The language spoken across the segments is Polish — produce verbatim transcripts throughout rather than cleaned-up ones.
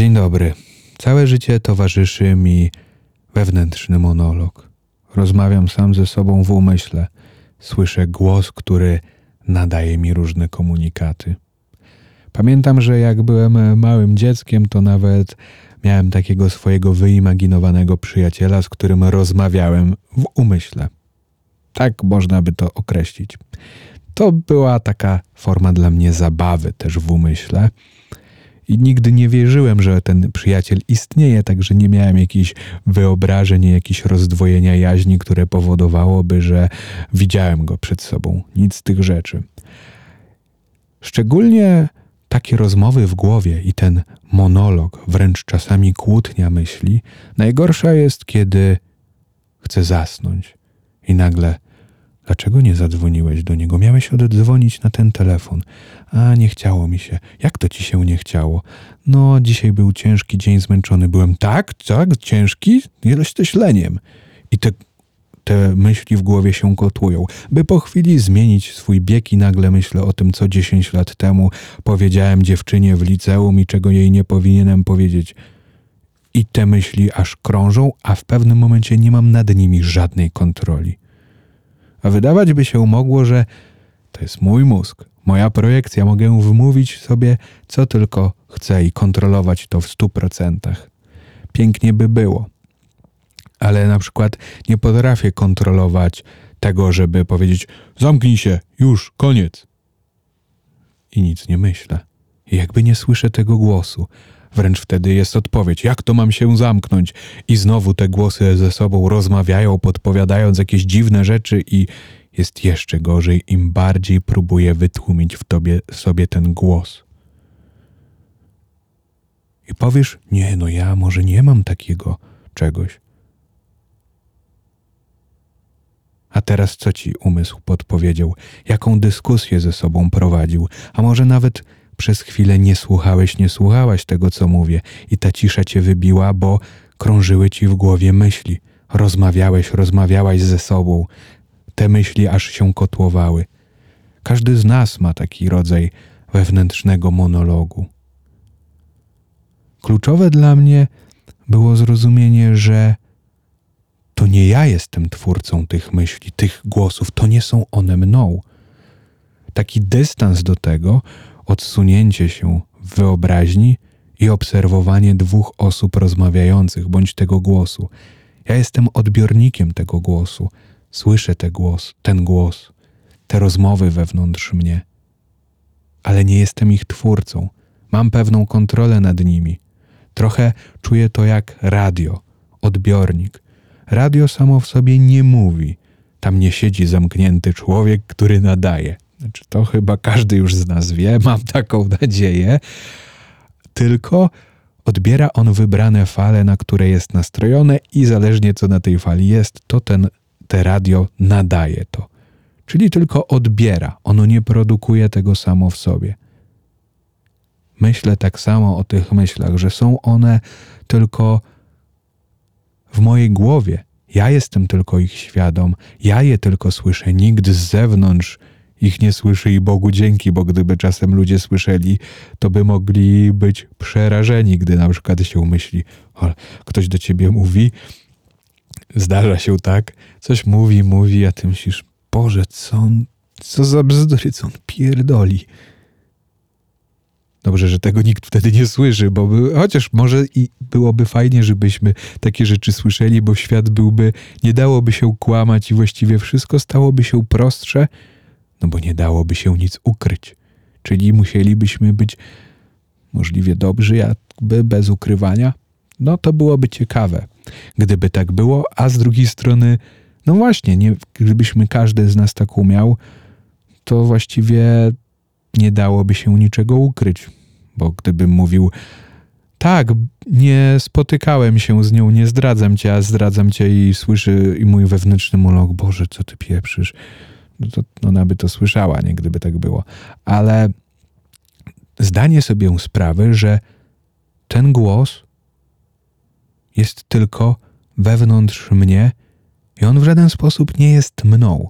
Dzień dobry. Całe życie towarzyszy mi wewnętrzny monolog. Rozmawiam sam ze sobą w umyśle. Słyszę głos, który nadaje mi różne komunikaty. Pamiętam, że jak byłem małym dzieckiem, to nawet miałem takiego swojego wyimaginowanego przyjaciela, z którym rozmawiałem w umyśle. Tak można by to określić. To była taka forma dla mnie zabawy też w umyśle. I nigdy nie wierzyłem, że ten przyjaciel istnieje, także nie miałem jakichś wyobrażeń, jakichś rozdwojenia jaźni, które powodowałoby, że widziałem go przed sobą. Nic z tych rzeczy. Szczególnie takie rozmowy w głowie i ten monolog, wręcz czasami kłótnia myśli, najgorsza jest, kiedy chcę zasnąć i nagle: dlaczego nie zadzwoniłeś do niego? Miałeś oddzwonić na ten telefon. A, nie chciało mi się. Jak to ci się nie chciało? No, dzisiaj był ciężki dzień, zmęczony byłem. Tak, tak, ciężki? Jesteś leniem. I te, te myśli w głowie się kotłują, by po chwili zmienić swój bieg i nagle myślę o tym, co dziesięć lat temu powiedziałem dziewczynie w liceum i czego jej nie powinienem powiedzieć. I te myśli aż krążą, a w pewnym momencie nie mam nad nimi żadnej kontroli. A wydawać by się mogło, że to jest mój mózg, moja projekcja, mogę wmówić sobie, co tylko chcę i kontrolować to w stu procentach. Pięknie by było, ale na przykład nie potrafię kontrolować tego, żeby powiedzieć: zamknij się, już, koniec. I nic nie myślę. I jakby nie słyszę tego głosu. Wręcz wtedy jest odpowiedź: jak to mam się zamknąć? I znowu te głosy ze sobą rozmawiają, podpowiadając jakieś dziwne rzeczy i jest jeszcze gorzej, im bardziej próbuję wytłumić w tobie sobie ten głos. I powiesz: nie, no ja może nie mam takiego czegoś. A teraz co ci umysł podpowiedział? Jaką dyskusję ze sobą prowadził? A może nawet przez chwilę nie słuchałeś, nie słuchałaś tego, co mówię i ta cisza cię wybiła, bo krążyły ci w głowie myśli. Rozmawiałeś, rozmawiałaś ze sobą. Te myśli aż się kotłowały. Każdy z nas ma taki rodzaj wewnętrznego monologu. Kluczowe dla mnie było zrozumienie, że to nie ja jestem twórcą tych myśli, tych głosów. To nie są one mną. Taki dystans do tego, odsunięcie się w wyobraźni i obserwowanie dwóch osób rozmawiających bądź tego głosu. Ja jestem odbiornikiem tego głosu. Słyszę te głos, ten głos, te rozmowy wewnątrz mnie. Ale nie jestem ich twórcą. Mam pewną kontrolę nad nimi. Trochę czuję to jak radio, odbiornik. Radio samo w sobie nie mówi. Tam nie siedzi zamknięty człowiek, który nadaje. Znaczy, to chyba każdy już z nas wie, mam taką nadzieję. Tylko odbiera on wybrane fale, na które jest nastrojone i zależnie co na tej fali jest, to ten, te radio nadaje to. Czyli tylko odbiera, ono nie produkuje tego samo w sobie. Myślę tak samo o tych myślach, że są one tylko w mojej głowie. Ja jestem tylko ich świadom, ja je tylko słyszę, nikt z zewnątrz ich nie słyszy i Bogu dzięki, bo gdyby czasem ludzie słyszeli, to by mogli być przerażeni, gdy na przykład się myśli: o, ktoś do ciebie mówi, zdarza się tak, coś mówi, mówi, a ty myślisz: Boże, co on, co za bzdury, co on pierdoli. Dobrze, że tego nikt wtedy nie słyszy, bo by, chociaż może i byłoby fajnie, żebyśmy takie rzeczy słyszeli, bo świat byłby, nie dałoby się kłamać i właściwie wszystko stałoby się prostsze, no bo nie dałoby się nic ukryć. Czyli musielibyśmy być możliwie dobrzy, jakby bez ukrywania. No to byłoby ciekawe, gdyby tak było, a z drugiej strony, no właśnie, nie, gdybyśmy każdy z nas tak umiał, to właściwie nie dałoby się niczego ukryć. Bo gdybym mówił: tak, nie spotykałem się z nią, nie zdradzam cię, a zdradzam cię i słyszy i mój wewnętrzny monolog: Boże, co ty pieprzysz? To ona by to słyszała, nie, gdyby tak było. Ale zdanie sobie sprawy, że ten głos jest tylko wewnątrz mnie i on w żaden sposób nie jest mną.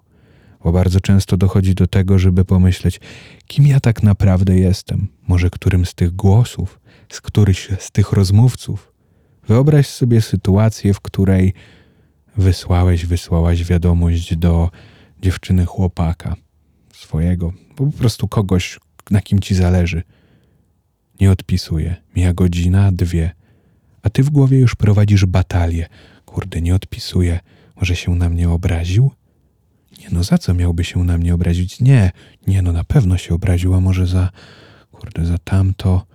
bo bardzo często dochodzi do tego, żeby pomyśleć, kim ja tak naprawdę jestem, może którym z tych głosów, z któryś z tych rozmówców. Wyobraź sobie sytuację, w której wysłałeś, wysłałaś wiadomość do dziewczyny, chłopaka swojego, bo po prostu kogoś, na kim ci zależy. Nie odpisuje. Mija godzina, dwie. A ty w głowie już prowadzisz batalię. Kurde, nie odpisuje. Może się na mnie obraził? Nie no, za co miałby się na mnie obrazić? Nie, nie no, na pewno się obraził, a może za, kurde, za tamto.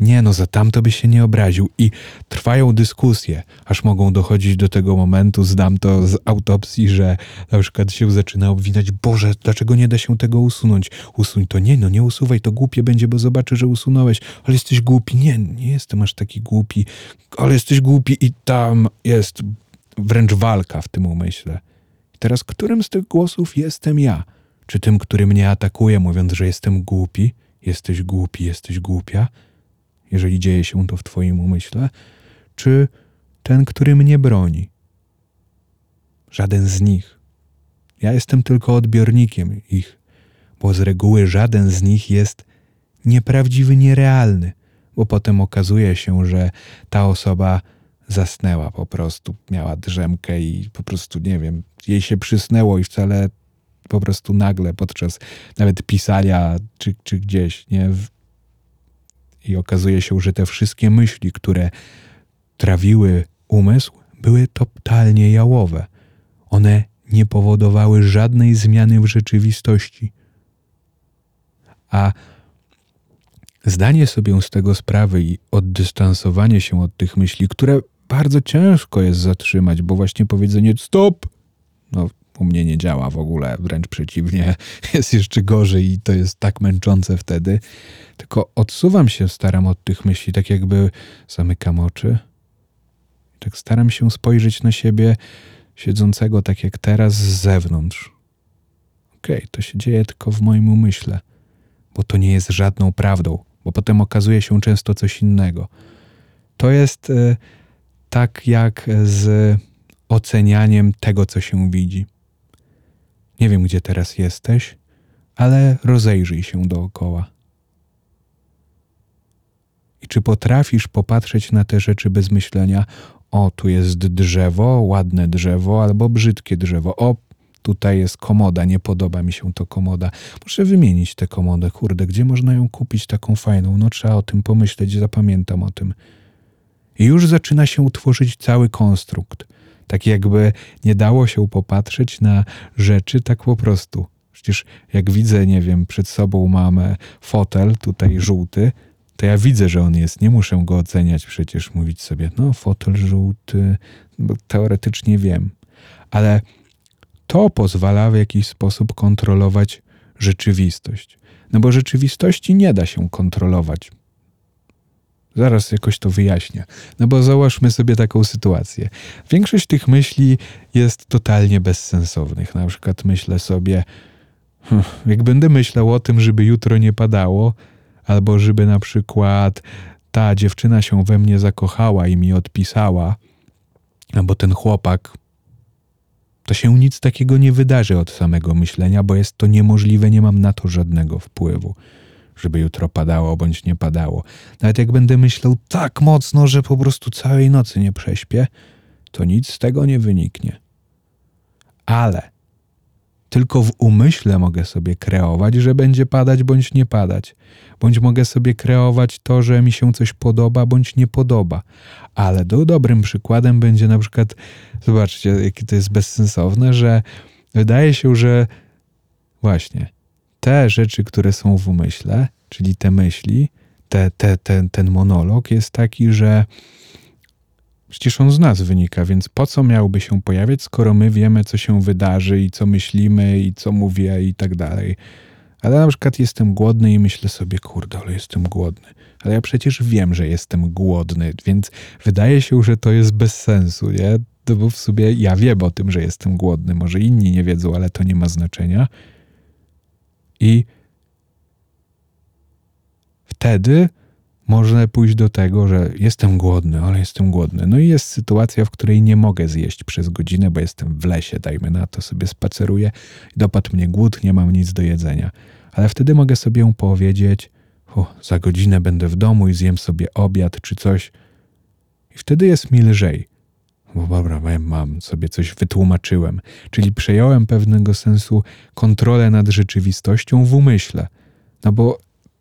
Nie no, za tamto by się nie obraził. I trwają dyskusje, aż mogą dochodzić do tego momentu, znam to z autopsji, że na przykład się zaczyna obwinać, Boże, dlaczego nie da się tego usunąć? Usuń to, nie no, nie usuwaj, to głupie będzie, bo zobaczy, że usunąłeś, ale jesteś głupi. Nie, nie jestem aż taki głupi, ale jesteś głupi i tam jest wręcz walka w tym umyśle. Teraz którym z tych głosów jestem ja? Czy tym, który mnie atakuje, mówiąc, że jestem głupi, jesteś głupi, jesteś głupia? Jeżeli dzieje się to w twoim umyśle, czy ten, który mnie broni? Żaden z nich. Ja jestem tylko odbiornikiem ich, bo z reguły żaden z nich jest nieprawdziwy, nierealny, bo potem okazuje się, że ta osoba zasnęła po prostu, miała drzemkę i po prostu, nie wiem, jej się przysnęło i wcale po prostu nagle podczas nawet pisania czy, czy gdzieś, nie? I okazuje się, że te wszystkie myśli, które trawiły umysł, były totalnie jałowe. One nie powodowały żadnej zmiany w rzeczywistości. A zdanie sobie z tego sprawy i oddystansowanie się od tych myśli, które bardzo ciężko jest zatrzymać, bo właśnie powiedzenie stop, no u mnie nie działa w ogóle, wręcz przeciwnie, jest jeszcze gorzej i to jest tak męczące wtedy. Tylko odsuwam się, staram od tych myśli, tak jakby zamykam oczy. Tak staram się spojrzeć na siebie siedzącego tak jak teraz z zewnątrz. Okej, okay, to się dzieje tylko w moim umyśle, bo to nie jest żadną prawdą, bo potem okazuje się często coś innego. To jest y, tak jak z ocenianiem tego, co się widzi. Nie wiem, gdzie teraz jesteś, ale rozejrzyj się dookoła. I czy potrafisz popatrzeć na te rzeczy bez myślenia, o, tu jest drzewo, ładne drzewo, albo brzydkie drzewo, o, tutaj jest komoda, nie podoba mi się to komoda. Muszę wymienić tę komodę, kurde, gdzie można ją kupić taką fajną? No trzeba o tym pomyśleć, zapamiętam o tym. I już zaczyna się utworzyć cały konstrukt. Tak jakby nie dało się popatrzeć na rzeczy tak po prostu. Przecież jak widzę, nie wiem, przed sobą mam fotel, tutaj żółty, to ja widzę, że on jest. Nie muszę go oceniać przecież, mówić sobie, no fotel żółty, bo teoretycznie wiem. Ale to pozwala w jakiś sposób kontrolować rzeczywistość. No bo rzeczywistości nie da się kontrolować. Zaraz jakoś to wyjaśnię. No bo załóżmy sobie taką sytuację. Większość tych myśli jest totalnie bezsensownych. Na przykład myślę sobie, jak będę myślał o tym, żeby jutro nie padało, albo żeby na przykład ta dziewczyna się we mnie zakochała i mi odpisała, albo ten chłopak, to się nic takiego nie wydarzy od samego myślenia, bo jest to niemożliwe, nie mam na to żadnego wpływu. Żeby jutro padało bądź nie padało. Nawet jak będę myślał tak mocno, że po prostu całej nocy nie prześpię, to nic z tego nie wyniknie. Ale tylko w umyśle mogę sobie kreować, że będzie padać bądź nie padać. Bądź mogę sobie kreować to, że mi się coś podoba bądź nie podoba. Ale do, dobrym przykładem będzie na przykład, zobaczcie, jakie to jest bezsensowne, że wydaje się, że właśnie te rzeczy, które są w umyśle, czyli te myśli, te, te, ten, ten monolog jest taki, że przecież on z nas wynika, więc po co miałby się pojawiać, skoro my wiemy, co się wydarzy i co myślimy i co mówię i tak dalej. Ale na przykład jestem głodny i myślę sobie, kurde, ale jestem głodny. Ale ja przecież wiem, że jestem głodny, więc wydaje się, że to jest bez sensu, nie? No bo w sobie ja wiem o tym, że jestem głodny. Może inni nie wiedzą, ale to nie ma znaczenia. I wtedy może pójść do tego, że jestem głodny, ale jestem głodny. No i jest sytuacja, w której nie mogę zjeść przez godzinę, bo jestem w lesie, dajmy na to, sobie spaceruję i dopadł mnie głód, nie mam nic do jedzenia. Ale wtedy mogę sobie powiedzieć, o, za godzinę będę w domu i zjem sobie obiad czy coś. I wtedy jest mi lżej. Bo dobra, mam, sobie coś wytłumaczyłem. Czyli przejąłem pewnego sensu kontrolę nad rzeczywistością w umyśle. No bo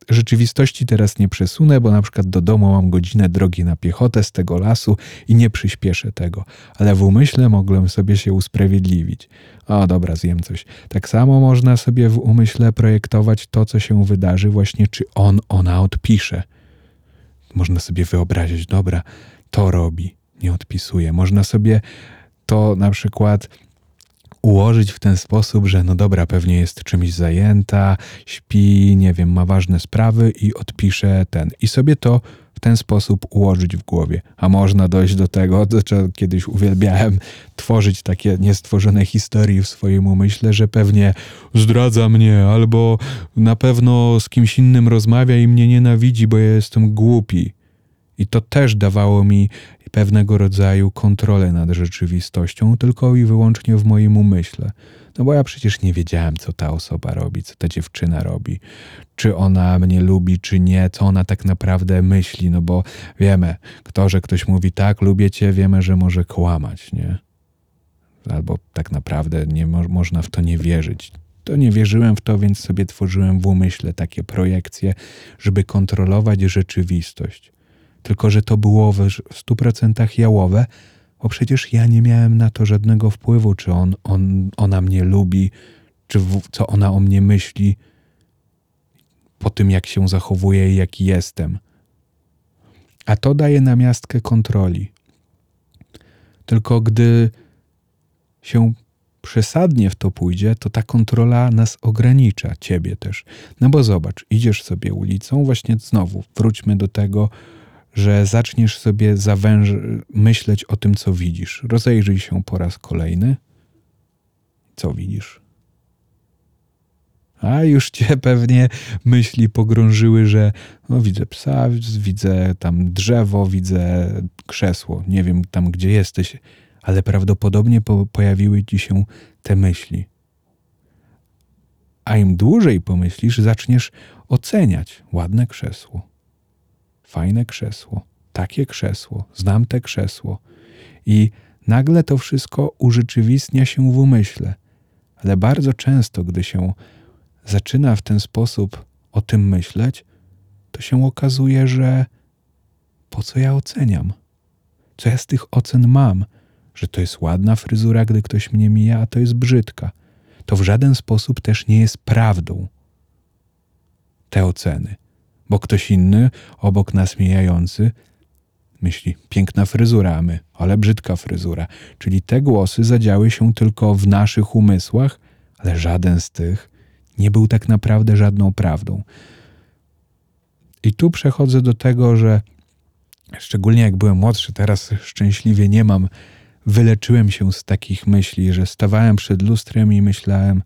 rzeczywistości teraz nie przesunę, bo na przykład do domu mam godzinę drogi na piechotę z tego lasu i nie przyspieszę tego. Ale w umyśle mogłem sobie się usprawiedliwić. O, dobra, zjem coś. Tak samo można sobie w umyśle projektować to, co się wydarzy właśnie, czy on, ona odpisze. Można sobie wyobrazić, dobra, to robi, nie odpisuje. Można sobie to na przykład ułożyć w ten sposób, że no dobra, pewnie jest czymś zajęta, śpi, nie wiem, ma ważne sprawy i odpisze ten. I sobie to w ten sposób ułożyć w głowie. A można dojść do tego, do czego kiedyś uwielbiałem tworzyć takie niestworzone historie w swoim umyśle, że pewnie zdradza mnie albo na pewno z kimś innym rozmawia i mnie nienawidzi, bo ja jestem głupi. I to też dawało mi pewnego rodzaju kontrolę nad rzeczywistością, tylko i wyłącznie w moim umyśle. No bo ja przecież nie wiedziałem, co ta osoba robi, co ta dziewczyna robi, czy ona mnie lubi, czy nie, co ona tak naprawdę myśli, no bo wiemy, to, że ktoś mówi tak, lubię cię, wiemy, że może kłamać, nie? Albo tak naprawdę nie mo- można w to nie wierzyć. To nie wierzyłem w to, więc sobie tworzyłem w umyśle takie projekcje, żeby kontrolować rzeczywistość. Tylko że to było w stu procentach jałowe, bo przecież ja nie miałem na to żadnego wpływu, czy on, on, ona mnie lubi, czy w, co ona o mnie myśli, po tym jak się zachowuję i jaki jestem. A to daje namiastkę kontroli. Tylko gdy się przesadnie w to pójdzie, to ta kontrola nas ogranicza, ciebie też. No bo zobacz, idziesz sobie ulicą, właśnie znowu wróćmy do tego, że zaczniesz sobie zawęż- myśleć o tym, co widzisz. Rozejrzyj się po raz kolejny. Co widzisz? A już cię pewnie myśli pogrążyły, że no, widzę psa, widzę tam drzewo, widzę krzesło. Nie wiem tam, gdzie jesteś, ale prawdopodobnie po- pojawiły ci się te myśli. A im dłużej pomyślisz, zaczniesz oceniać ładne krzesło. Fajne krzesło, takie krzesło, znam te krzesło. I nagle to wszystko urzeczywistnia się w umyśle. Ale bardzo często, gdy się zaczyna w ten sposób o tym myśleć, to się okazuje, że po co ja oceniam? Co ja z tych ocen mam? Że to jest ładna fryzura, gdy ktoś mnie mija, a to jest brzydka. To w żaden sposób też nie jest prawdą te oceny. Bo ktoś inny, obok nas mijający, myśli, piękna fryzura, a my, ale brzydka fryzura. Czyli te głosy zadziały się tylko w naszych umysłach, ale żaden z tych nie był tak naprawdę żadną prawdą. I tu przechodzę do tego, że szczególnie jak byłem młodszy, teraz szczęśliwie nie mam, wyleczyłem się z takich myśli, że stawałem przed lustrem i myślałem,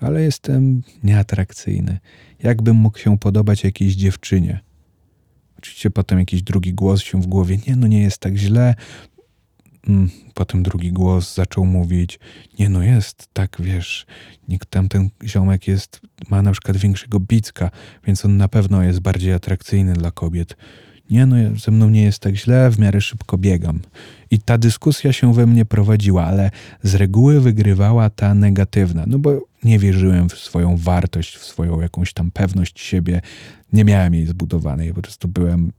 ale jestem nieatrakcyjny. Jakbym mógł się podobać jakiejś dziewczynie? Oczywiście potem jakiś drugi głos się w głowie, nie no, nie jest tak źle. Potem drugi głos zaczął mówić, nie no, jest tak, wiesz, nikt, tamten ziomek jest, ma na przykład większego bicka, więc on na pewno jest bardziej atrakcyjny dla kobiet. Nie no, ze mną nie jest tak źle, w miarę szybko biegam. I ta dyskusja się we mnie prowadziła, ale z reguły wygrywała ta negatywna, no bo nie wierzyłem w swoją wartość, w swoją jakąś tam pewność siebie, nie miałem jej zbudowanej, po prostu byłem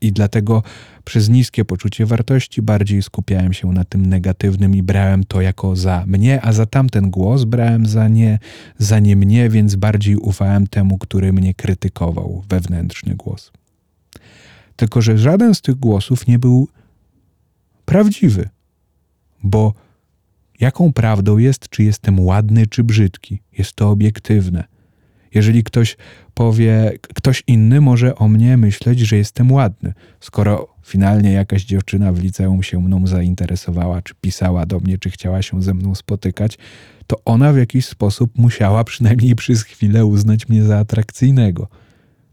i dlatego przez niskie poczucie wartości bardziej skupiałem się na tym negatywnym i brałem to jako za mnie, a za tamten głos brałem za nie, za nie mnie, więc bardziej ufałem temu, który mnie krytykował, wewnętrzny głos. Tylko że żaden z tych głosów nie był prawdziwy, bo jaką prawdą jest, czy jestem ładny, czy brzydki? Jest to obiektywne. Jeżeli ktoś powie, ktoś inny może o mnie myśleć, że jestem ładny, skoro finalnie jakaś dziewczyna w liceum się mną zainteresowała, czy pisała do mnie, czy chciała się ze mną spotykać, to ona w jakiś sposób musiała przynajmniej przez chwilę uznać mnie za atrakcyjnego.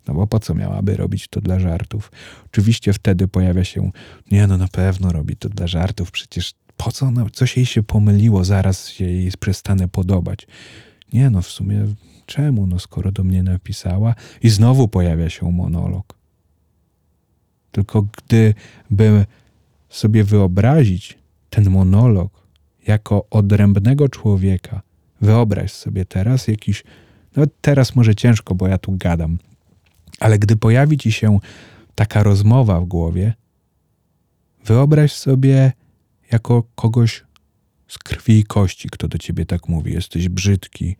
No bo po co miałaby robić to dla żartów? Oczywiście wtedy pojawia się, nie no na pewno robi to dla żartów, przecież po co, ona, coś jej się pomyliło, zaraz się jej przestanę podobać. Nie no w sumie czemu, no skoro do mnie napisała i znowu pojawia się monolog. Tylko gdyby sobie wyobrazić ten monolog jako odrębnego człowieka, wyobraź sobie teraz jakiś, no teraz może ciężko, bo ja tu gadam, ale gdy pojawi ci się taka rozmowa w głowie, wyobraź sobie jako kogoś z krwi i kości, kto do ciebie tak mówi. Jesteś brzydki,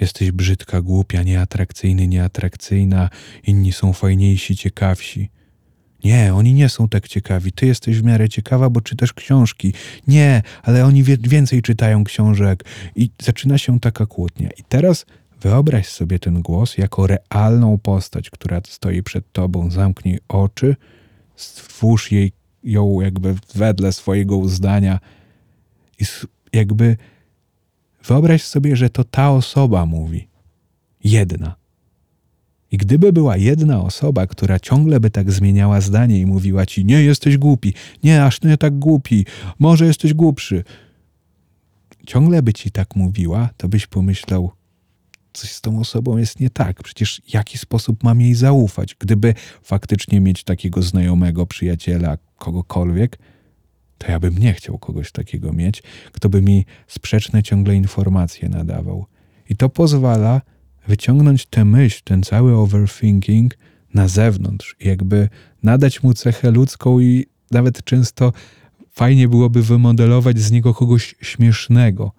jesteś brzydka, głupia, nieatrakcyjny, nieatrakcyjna, inni są fajniejsi, ciekawsi. Nie, oni nie są tak ciekawi. Ty jesteś w miarę ciekawa, bo czytasz książki. Nie, ale oni wie- więcej czytają książek. I zaczyna się taka kłótnia. I teraz wyobraź sobie ten głos jako realną postać, która stoi przed tobą. Zamknij oczy, stwórz jej, ją jakby wedle swojego uznania i jakby wyobraź sobie, że to ta osoba mówi. Jedna. I gdyby była jedna osoba, która ciągle by tak zmieniała zdanie i mówiła ci, nie jesteś głupi, nie, aż nie tak głupi, może jesteś głupszy. Ciągle by ci tak mówiła, to byś pomyślał, coś z tą osobą jest nie tak, przecież w jaki sposób mam jej zaufać? Gdyby faktycznie mieć takiego znajomego, przyjaciela, kogokolwiek, to ja bym nie chciał kogoś takiego mieć, kto by mi sprzeczne ciągle informacje nadawał. I to pozwala wyciągnąć tę myśl, ten cały overthinking na zewnątrz, jakby nadać mu cechę ludzką i nawet często fajnie byłoby wymodelować z niego kogoś śmiesznego,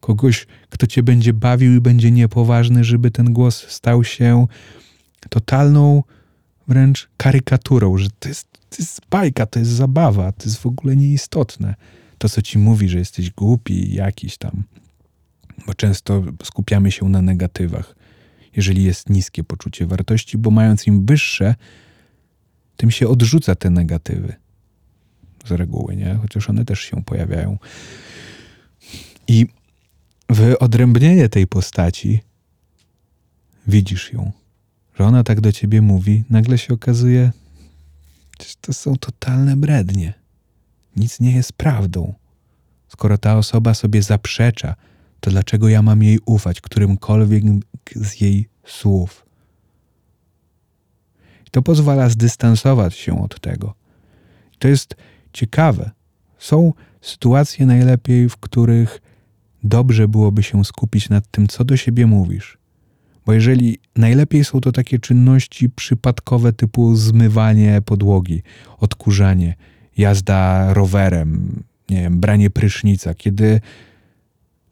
kogoś, kto cię będzie bawił i będzie niepoważny, żeby ten głos stał się totalną wręcz karykaturą, że to jest, to jest bajka, to jest zabawa, to jest w ogóle nieistotne. To, co ci mówi, że jesteś głupi jakiś tam. Bo często skupiamy się na negatywach. Jeżeli jest niskie poczucie wartości, bo mając im wyższe, tym się odrzuca te negatywy. Z reguły, nie? Chociaż one też się pojawiają. I wyodrębnienie tej postaci, widzisz ją, że ona tak do ciebie mówi, nagle się okazuje, że to są totalne brednie. Nic nie jest prawdą. Skoro ta osoba sobie zaprzecza, to dlaczego ja mam jej ufać, którymkolwiek z jej słów? I to pozwala zdystansować się od tego. I to jest ciekawe. Są sytuacje najlepiej, w których dobrze byłoby się skupić nad tym, co do siebie mówisz. Bo jeżeli najlepiej są to takie czynności przypadkowe typu zmywanie podłogi, odkurzanie, jazda rowerem, nie wiem, branie prysznica, kiedy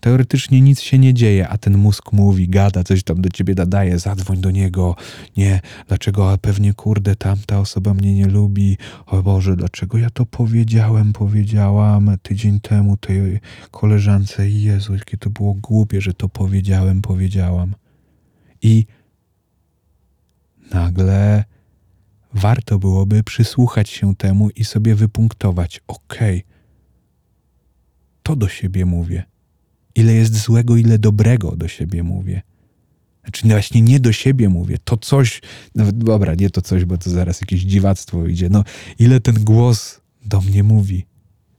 teoretycznie nic się nie dzieje, a ten mózg mówi, gada, coś tam do ciebie nadaje, zadzwoń do niego, nie, dlaczego, a pewnie, kurde, tamta osoba mnie nie lubi, o Boże, dlaczego ja to powiedziałem, powiedziałam tydzień temu tej koleżance, Jezu, jakie to było głupie, że to powiedziałem, powiedziałam. I nagle warto byłoby przysłuchać się temu i sobie wypunktować, okej, okay, to do siebie mówię. Ile jest złego, ile dobrego do siebie mówię. Znaczy no właśnie nie do siebie mówię, to coś, no dobra, nie to coś, bo to zaraz jakieś dziwactwo idzie, no ile ten głos do mnie mówi,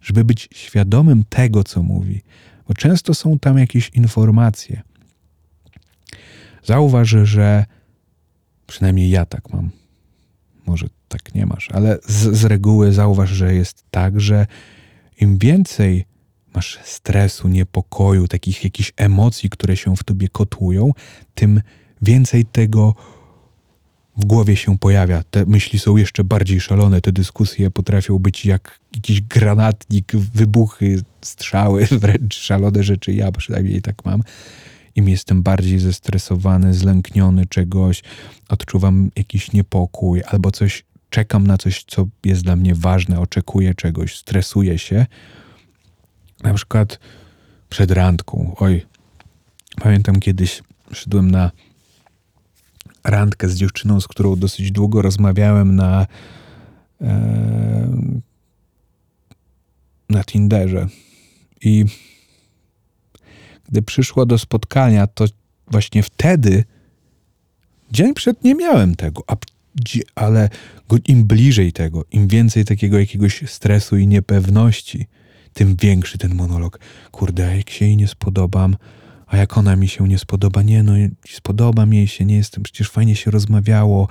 żeby być świadomym tego, co mówi. Bo często są tam jakieś informacje. Zauważ, że przynajmniej ja tak mam, może tak nie masz, ale z, z reguły zauważ, że jest tak, że im więcej masz stresu, niepokoju, takich jakichś emocji, które się w tobie kotłują, tym więcej tego w głowie się pojawia. Te myśli są jeszcze bardziej szalone, te dyskusje potrafią być jak jakiś granatnik, wybuchy, strzały, wręcz szalone rzeczy. Ja przynajmniej tak mam. Im jestem bardziej zestresowany, zlękniony czegoś, odczuwam jakiś niepokój albo coś, czekam na coś, co jest dla mnie ważne, oczekuję czegoś, stresuję się. Na przykład przed randką. Oj, pamiętam kiedyś szedłem na randkę z dziewczyną, z którą dosyć długo rozmawiałem na e, na Tinderze. I gdy przyszło do spotkania, to właśnie wtedy Dzień przed nie miałem tego, a, ale im bliżej tego, im więcej takiego jakiegoś stresu i niepewności, tym większy ten monolog. Kurde, jak się jej nie spodobam, a jak ona mi się nie spodoba, nie no, spodobam jej się, nie jestem, przecież fajnie się rozmawiało,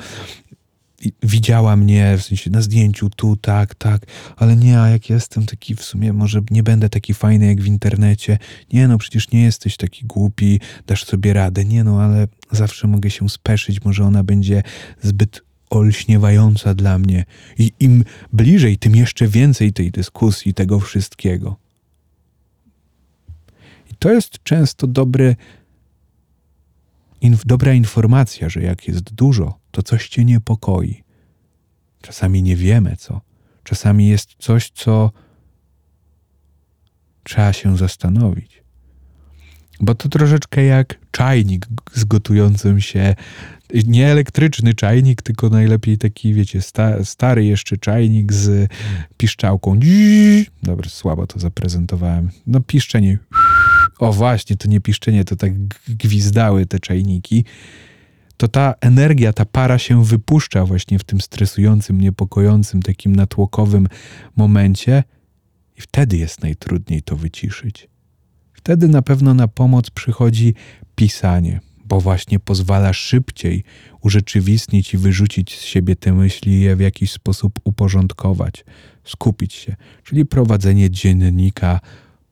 i widziała mnie, w sensie na zdjęciu, tu, tak, tak, ale nie, a jak jestem taki w sumie, może nie będę taki fajny jak w internecie, nie no, przecież nie jesteś taki głupi, dasz sobie radę, nie no, ale zawsze mogę się speszyć, może ona będzie zbyt olśniewająca dla mnie i im bliżej, tym jeszcze więcej tej dyskusji, tego wszystkiego. I to jest często dobry Inf- dobra informacja, że jak jest dużo, to coś cię niepokoi. Czasami nie wiemy co. Czasami jest coś, co trzeba się zastanowić. Bo to troszeczkę jak czajnik z gotującym się. Nie elektryczny czajnik, tylko najlepiej taki, wiecie, sta- stary jeszcze czajnik z piszczałką. Dobra, słabo to zaprezentowałem. No piszczenie. O właśnie, to nie piszczenie, to tak gwizdały te czajniki, to ta energia, ta para się wypuszcza właśnie w tym stresującym, niepokojącym, takim natłokowym momencie i wtedy jest najtrudniej to wyciszyć. Wtedy na pewno na pomoc przychodzi pisanie, bo właśnie pozwala szybciej urzeczywistnić i wyrzucić z siebie te myśli, je w jakiś sposób uporządkować, skupić się, czyli prowadzenie dziennika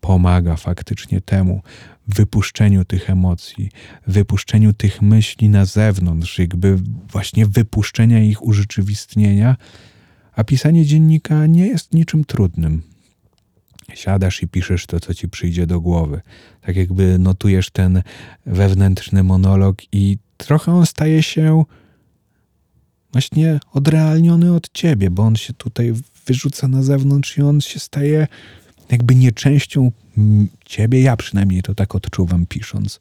pomaga faktycznie temu wypuszczeniu tych emocji, wypuszczeniu tych myśli na zewnątrz, jakby właśnie wypuszczenia ich urzeczywistnienia, a pisanie dziennika nie jest niczym trudnym. Siadasz i piszesz to, co ci przyjdzie do głowy. Tak jakby notujesz ten wewnętrzny monolog i trochę on staje się właśnie odrealniony od ciebie, bo on się tutaj wyrzuca na zewnątrz i on się staje jakby nie częścią ciebie, ja przynajmniej to tak odczuwam pisząc.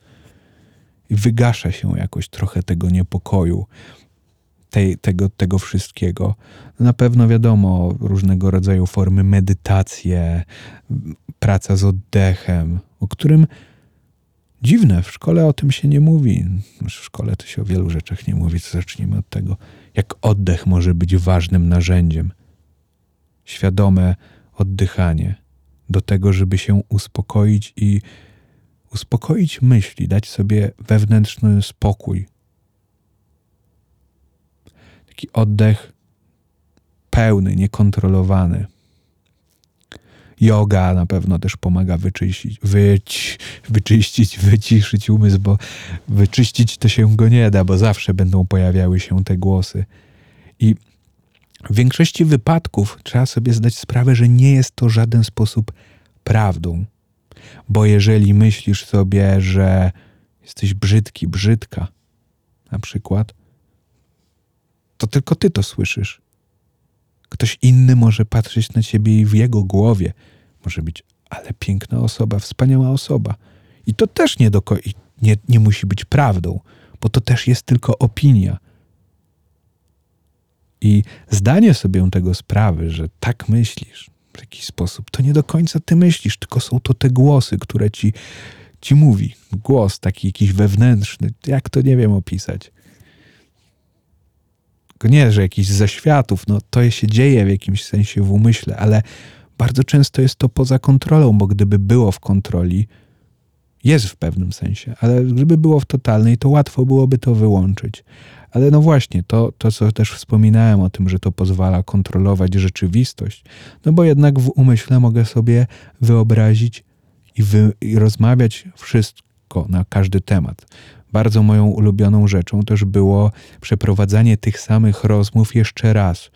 I wygasza się jakoś trochę tego niepokoju, tej, tego, tego wszystkiego. Na pewno wiadomo, różnego rodzaju formy medytacje, praca z oddechem, o którym dziwne, w szkole o tym się nie mówi. W szkole to się o wielu rzeczach nie mówi, to zacznijmy od tego, jak oddech może być ważnym narzędziem. Świadome oddychanie. Do tego, żeby się uspokoić i uspokoić myśli, dać sobie wewnętrzny spokój. Taki oddech pełny, niekontrolowany. Joga na pewno też pomaga wyczyścić, wyci, wyczyścić, wyciszyć umysł, bo wyczyścić to się go nie da, bo zawsze będą pojawiały się te głosy. I w większości wypadków trzeba sobie zdać sprawę, że nie jest to w żaden sposób prawdą. Bo jeżeli myślisz sobie, że jesteś brzydki, brzydka, na przykład, to tylko ty to słyszysz. Ktoś inny może patrzeć na ciebie i w jego głowie może być, ale piękna osoba, wspaniała osoba. I to też nie, do ko- nie, nie musi być prawdą, bo to też jest tylko opinia. I zdanie sobie tego sprawy, że tak myślisz w jakiś sposób, to nie do końca ty myślisz, tylko są to te głosy, które ci, ci mówi. Głos taki jakiś wewnętrzny, jak to nie wiem opisać. Nie, że jakiś ze światów, no to się dzieje w jakimś sensie w umyśle, ale bardzo często jest to poza kontrolą, bo gdyby było w kontroli, jest w pewnym sensie, ale gdyby było w totalnej, to łatwo byłoby to wyłączyć. Ale no właśnie, to, to co też wspominałem o tym, że to pozwala kontrolować rzeczywistość, no bo jednak w umyśle mogę sobie wyobrazić i, wy, i rozmawiać wszystko na każdy temat. Bardzo moją ulubioną rzeczą też było przeprowadzanie tych samych rozmów jeszcze raz.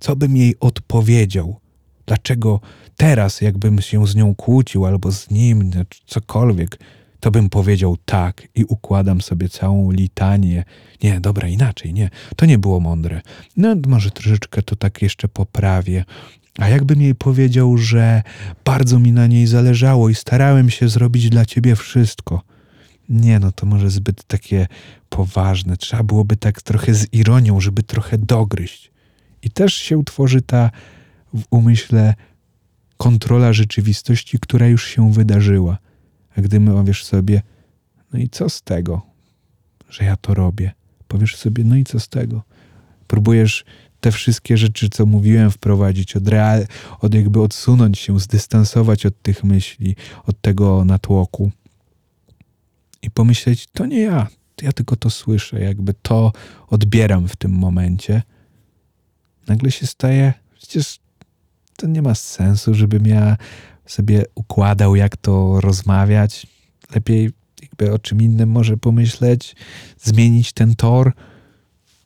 Co bym jej odpowiedział? Dlaczego teraz, jakbym się z nią kłócił albo z nim, cokolwiek, to bym powiedział tak i układam sobie całą litanię. Nie, dobra, inaczej, nie. To nie było mądre. No, może troszeczkę to tak jeszcze poprawię. A jakbym jej powiedział, że bardzo mi na niej zależało i starałem się zrobić dla ciebie wszystko. Nie, no to może zbyt takie poważne. Trzeba byłoby tak trochę z ironią, żeby trochę dogryźć. I też się tworzy ta w umyśle kontrola rzeczywistości, która już się wydarzyła. A gdy mówisz sobie, no i co z tego, że ja to robię? powiesz sobie, no i co z tego? Próbujesz te wszystkie rzeczy, co mówiłem, wprowadzić, od, real, od jakby odsunąć się, zdystansować od tych myśli, od tego natłoku i pomyśleć, to nie ja, ja tylko to słyszę, jakby to odbieram w tym momencie. Nagle się staje, przecież to nie ma sensu, żebym ja sobie układał, jak to rozmawiać. Lepiej jakby o czym innym może pomyśleć, zmienić ten tor,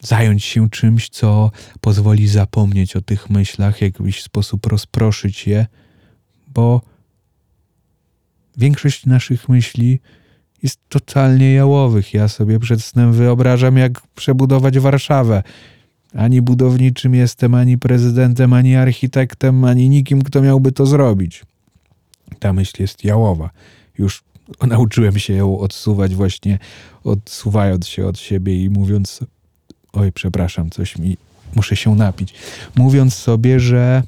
zająć się czymś, co pozwoli zapomnieć o tych myślach, w jakiś sposób rozproszyć je, bo większość naszych myśli jest totalnie jałowych. Ja sobie przed snem wyobrażam, jak przebudować Warszawę. Ani budowniczym jestem, ani prezydentem, ani architektem, ani nikim, kto miałby to zrobić. Ta myśl jest jałowa. Już nauczyłem się ją odsuwać właśnie, odsuwając się od siebie i mówiąc... Oj, przepraszam, coś mi... Muszę się napić. Mówiąc sobie, że...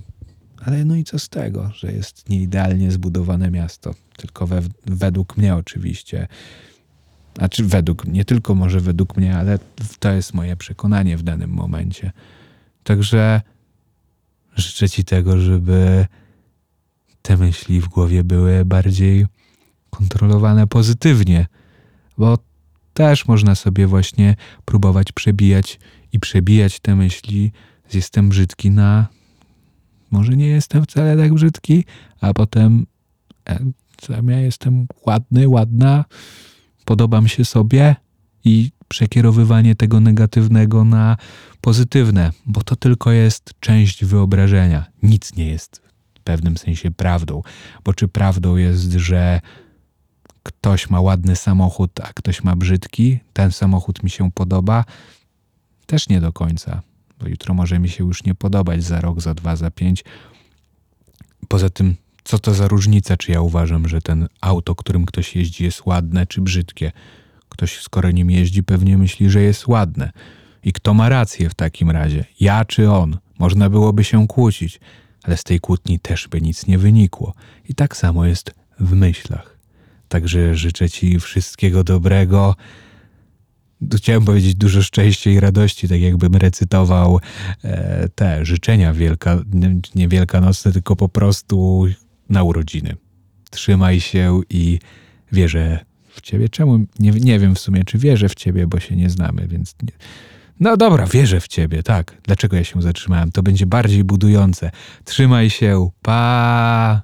Ale no i co z tego, że jest nieidealnie zbudowane miasto. Tylko we, według mnie oczywiście. Znaczy według... Nie tylko może według mnie, ale to jest moje przekonanie w danym momencie. Także życzę ci tego, żeby te myśli w głowie były bardziej kontrolowane pozytywnie. Bo też można sobie właśnie próbować przebijać i przebijać te myśli z jestem brzydki na może nie jestem wcale tak brzydki, a potem sam ja jestem ładny, ładna, podobam się sobie i przekierowywanie tego negatywnego na pozytywne, bo to tylko jest część wyobrażenia. Nic nie jest w pewnym sensie prawdą, bo czy prawdą jest, że ktoś ma ładny samochód, a ktoś ma brzydki, ten samochód mi się podoba, też nie do końca, bo jutro może mi się już nie podobać, za rok, za dwa, za pięć. Poza tym, co to za różnica, czy ja uważam, że ten auto, którym ktoś jeździ, jest ładne, czy brzydkie. Ktoś, skoro nim jeździ, pewnie myśli, że jest ładne. I kto ma rację w takim razie? Ja czy on? Można byłoby się kłócić, ale z tej kłótni też by nic nie wynikło. I tak samo jest w myślach. Także życzę ci wszystkiego dobrego. Chciałem powiedzieć dużo szczęścia i radości, tak jakbym recytował e, te życzenia wielka, nie wielkanocne, tylko po prostu na urodziny. Trzymaj się i wierzę w ciebie. Czemu? Nie, nie wiem w sumie, czy wierzę w ciebie, bo się nie znamy, więc... Nie. No dobra, wierzę w ciebie, tak. Dlaczego ja się zatrzymałem? To będzie bardziej budujące. Trzymaj się, pa!